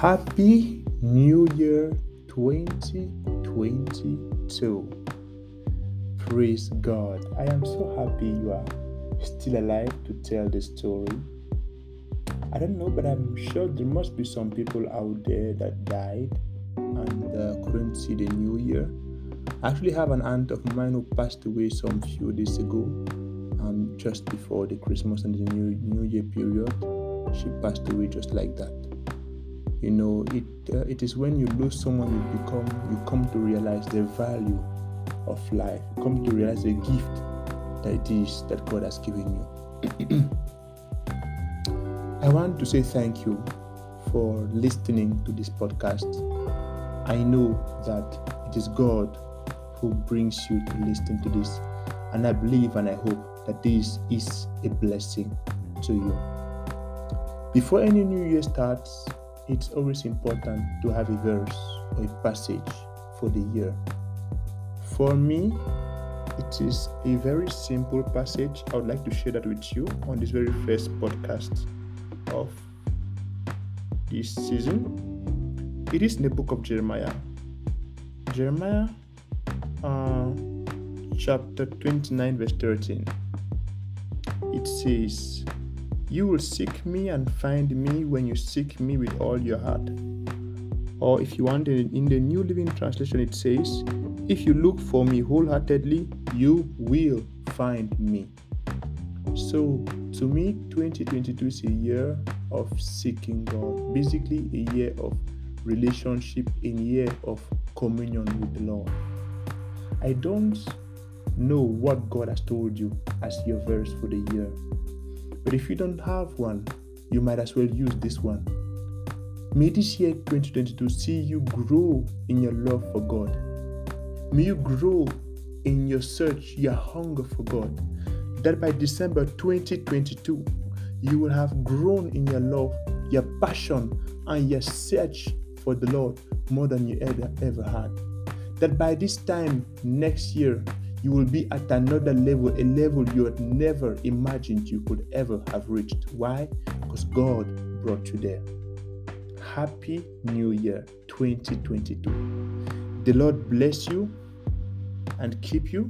Happy New Year 2022. Praise God. I am so happy you are still alive to tell the story. I don't know, but I'm sure there must be some people out there that died and couldn't see the new year. I actually have an aunt of mine who passed away some few days ago, just before the Christmas and the New Year period. She passed away just like that. You know, it is when you lose someone you come to realize the value of life. You come to realize the gift that it is that God has given you. I want to say thank you for listening to this podcast. I know that it is God who brings you to listen to this, and I believe and I hope that this is a blessing to you. Before any new year starts, it's always important to have a verse or a passage for the year. For me, it is a very simple passage. I would like to share that with you on this very first podcast of this season. It is in the book of Jeremiah chapter 29 verse 13. It says, "You will seek me and find me when you seek me with all your heart." Or if you want, in the New Living Translation, it says, "If you look for me wholeheartedly, you will find me." So to me, 2022 is a year of seeking God. Basically, a year of relationship, a year of communion with the Lord. I don't know what God has told you as your verse for the year, but if you don't have one, you might as well use this one. May this year 2022 see you grow in your love for God. May you grow in your search, your hunger for God, that by December 2022, you will have grown in your love, your passion, and your search for the Lord more than you ever had. That by this time next year, you will be at another level, a level you had never imagined you could ever have reached. Why? Because God brought you there. Happy New Year 2022. The Lord bless you and keep you.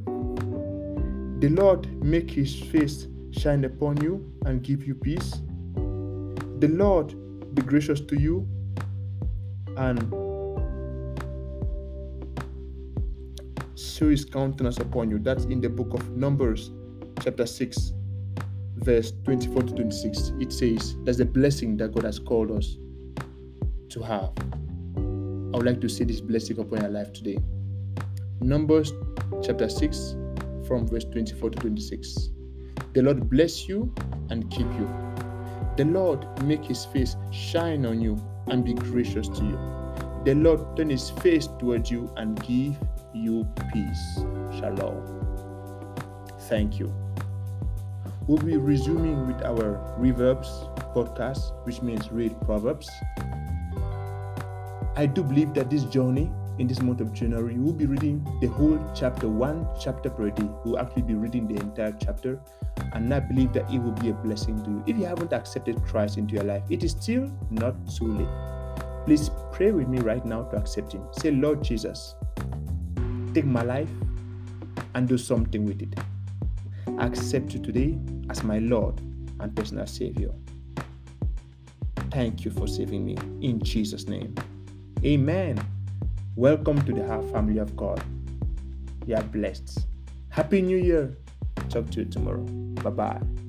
The Lord make his face shine upon you and give you peace. The Lord be gracious to you and show his countenance upon you. That's in the book of Numbers chapter 6 verse 24 to 26. It says that's a blessing that God has called us to have. I would like to see this blessing upon your life today. Numbers chapter 6 from verse 24 to 26. The Lord bless you and keep you. The Lord make his face shine on you and be gracious to you. The Lord turn his face towards you and give you peace. Shalom. Thank you. We'll be resuming with our Reverbs podcast, which means read Proverbs. I do believe that this journey in this month of January, we'll be reading the whole chapter, one chapter per day. We'll actually be reading the entire chapter, and I believe that it will be a blessing to you. If you haven't accepted Christ into your life, it is still not too late. Please pray with me right now to accept him. Say, "Lord Jesus, take my life and do something with it. I accept you today as my Lord and personal Savior. Thank you for saving me. In Jesus' name, amen." Welcome to the family of God. You are blessed. Happy New Year. Talk to you tomorrow. Bye-bye.